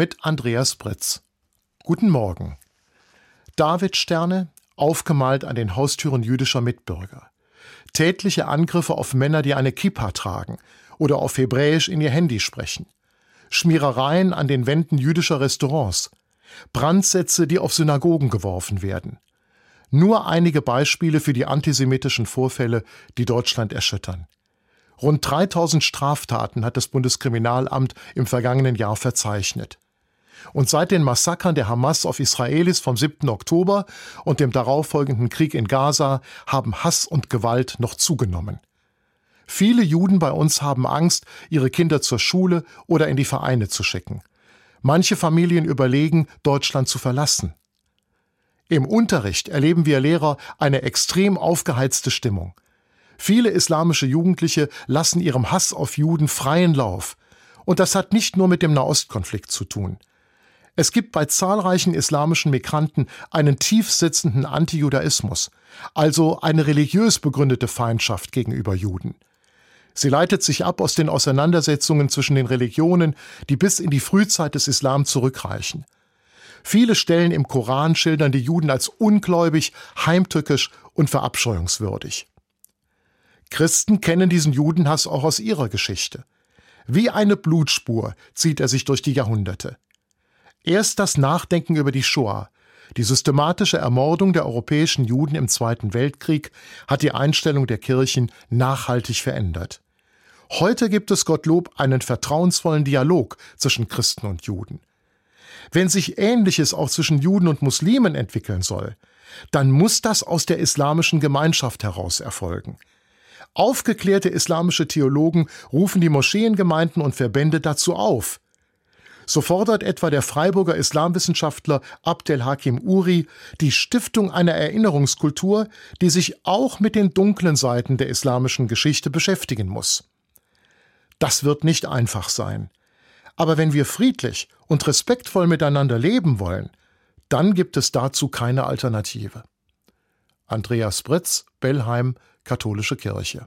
mit Andreas Britz. Guten Morgen. Davidsterne, aufgemalt an den Haustüren jüdischer Mitbürger. Tätliche Angriffe auf Männer, die eine Kippa tragen oder auf Hebräisch in ihr Handy sprechen. Schmierereien an den Wänden jüdischer Restaurants. Brandsätze, die auf Synagogen geworfen werden. Nur einige Beispiele für die antisemitischen Vorfälle, die Deutschland erschüttern. Rund 3000 Straftaten hat das Bundeskriminalamt im vergangenen Jahr verzeichnet. Und seit den Massakern der Hamas auf Israelis vom 7. Oktober und dem darauffolgenden Krieg in Gaza haben Hass und Gewalt noch zugenommen. Viele Juden bei uns haben Angst, ihre Kinder zur Schule oder in die Vereine zu schicken. Manche Familien überlegen, Deutschland zu verlassen. Im Unterricht erleben wir Lehrer eine extrem aufgeheizte Stimmung. Viele islamische Jugendliche lassen ihrem Hass auf Juden freien Lauf. Und das hat nicht nur mit dem Nahostkonflikt zu tun. Es gibt bei zahlreichen islamischen Migranten einen tief sitzenden Antijudaismus, also eine religiös begründete Feindschaft gegenüber Juden. Sie leitet sich ab aus den Auseinandersetzungen zwischen den Religionen, die bis in die Frühzeit des Islam zurückreichen. Viele Stellen im Koran schildern die Juden als ungläubig, heimtückisch und verabscheuungswürdig. Christen kennen diesen Judenhass auch aus ihrer Geschichte. Wie eine Blutspur zieht er sich durch die Jahrhunderte. Erst das Nachdenken über die Shoah, die systematische Ermordung der europäischen Juden im Zweiten Weltkrieg, hat die Einstellung der Kirchen nachhaltig verändert. Heute gibt es Gottlob einen vertrauensvollen Dialog zwischen Christen und Juden. Wenn sich Ähnliches auch zwischen Juden und Muslimen entwickeln soll, dann muss das aus der islamischen Gemeinschaft heraus erfolgen. Aufgeklärte islamische Theologen rufen die Moscheengemeinden und Verbände dazu auf. So fordert etwa der Freiburger Islamwissenschaftler Abdel Hakim Uri die Stiftung einer Erinnerungskultur, die sich auch mit den dunklen Seiten der islamischen Geschichte beschäftigen muss. Das wird nicht einfach sein. Aber wenn wir friedlich und respektvoll miteinander leben wollen, dann gibt es dazu keine Alternative. Andreas Britz, Bellheim, Katholische Kirche.